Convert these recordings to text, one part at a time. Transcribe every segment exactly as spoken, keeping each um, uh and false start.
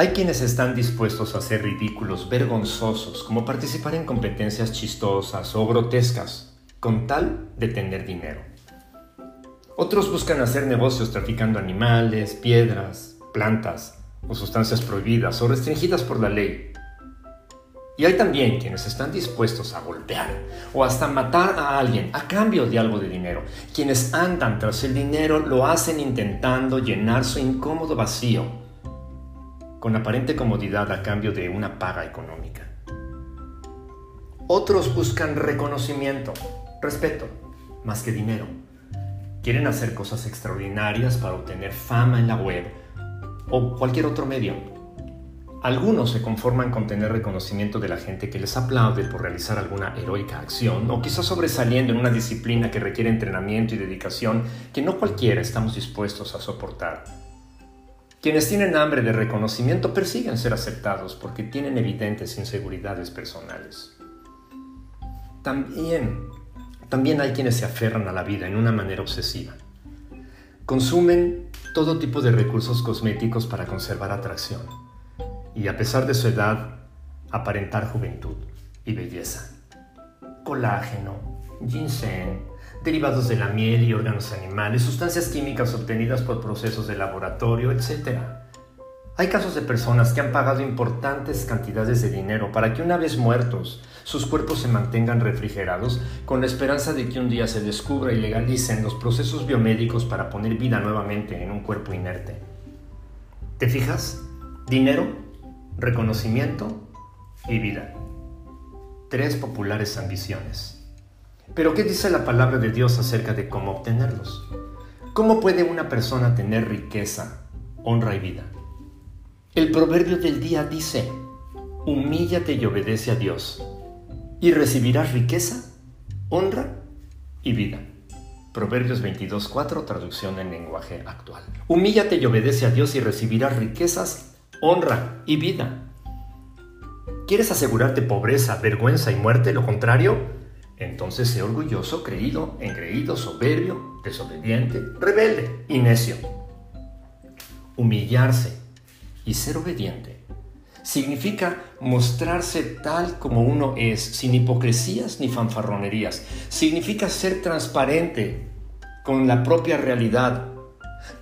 Hay quienes están dispuestos a ser ridículos, vergonzosos, como participar en competencias chistosas o grotescas, con tal de tener dinero. Otros buscan hacer negocios traficando animales, piedras, plantas o sustancias prohibidas o restringidas por la ley. Y hay también quienes están dispuestos a golpear o hasta matar a alguien a cambio de algo de dinero. Quienes andan tras el dinero lo hacen intentando llenar su incómodo vacío con aparente comodidad a cambio de una paga económica. Otros buscan reconocimiento, respeto, más que dinero. Quieren hacer cosas extraordinarias para obtener fama en la web o cualquier otro medio. Algunos se conforman con tener reconocimiento de la gente que les aplaude por realizar alguna heroica acción o quizás sobresaliendo en una disciplina que requiere entrenamiento y dedicación que no cualquiera estamos dispuestos a soportar. Quienes tienen hambre de reconocimiento persiguen ser aceptados porque tienen evidentes inseguridades personales. También... También hay quienes se aferran a la vida en una manera obsesiva. Consumen todo tipo de recursos cosméticos para conservar atracción y, a pesar de su edad, aparentar juventud y belleza. Colágeno, ginseng, derivados de la miel y órganos animales, sustancias químicas obtenidas por procesos de laboratorio, etcétera. Hay casos de personas que han pagado importantes cantidades de dinero para que, una vez muertos, sus cuerpos se mantengan refrigerados con la esperanza de que un día se descubra y legalicen los procesos biomédicos para poner vida nuevamente en un cuerpo inerte. ¿Te fijas? Dinero, reconocimiento y vida. Tres populares ambiciones. ¿Pero qué dice la palabra de Dios acerca de cómo obtenerlos? ¿Cómo puede una persona tener riqueza, honra y vida? El proverbio del día dice: humíllate y obedece a Dios, y recibirás riqueza, honra y vida. Proverbios veintidós cuatro, traducción en lenguaje actual. Humíllate y obedece a Dios y recibirás riquezas, honra y vida. ¿Quieres asegurarte pobreza, vergüenza y muerte? Lo contrario, entonces sé orgulloso, creído, engreído, soberbio, desobediente, rebelde y necio. Humillarse y ser obediente significa mostrarse tal como uno es, sin hipocresías ni fanfarronerías. Significa ser transparente con la propia realidad.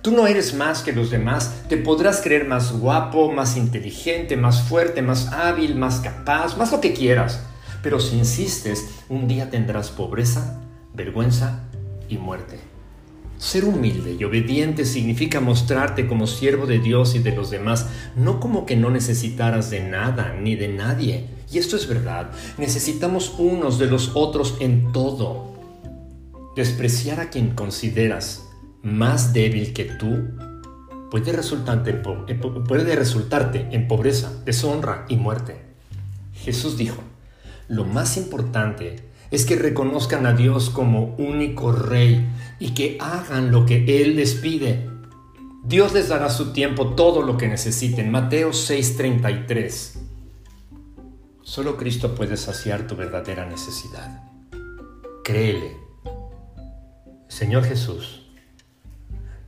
Tú no eres más que los demás. Te podrás creer más guapo, más inteligente, más fuerte, más hábil, más capaz, más lo que quieras. Pero si insistes, un día tendrás pobreza, vergüenza y muerte. Ser humilde y obediente significa mostrarte como siervo de Dios y de los demás, no como que no necesitaras de nada ni de nadie. Y esto es verdad, necesitamos unos de los otros en todo. Despreciar a quien consideras más débil que tú puede resultarte en po- puede resultarte en pobreza, deshonra y muerte. Jesús dijo: lo más importante es que reconozcan a Dios como único Rey y que hagan lo que Él les pide. Dios les dará su tiempo, todo lo que necesiten. Mateo seis treinta y tres. Solo Cristo puede saciar tu verdadera necesidad. Créele. Señor Jesús,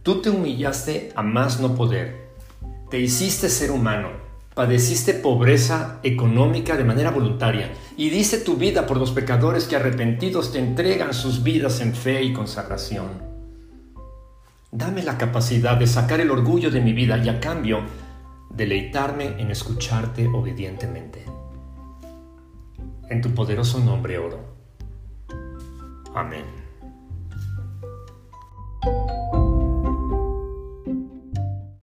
tú te humillaste a más no poder. Te hiciste ser humano. Padeciste pobreza económica de manera voluntaria y diste tu vida por los pecadores que arrepentidos te entregan sus vidas en fe y consagración. Dame la capacidad de sacar el orgullo de mi vida y, a cambio, deleitarme en escucharte obedientemente. En tu poderoso nombre oro. Amén.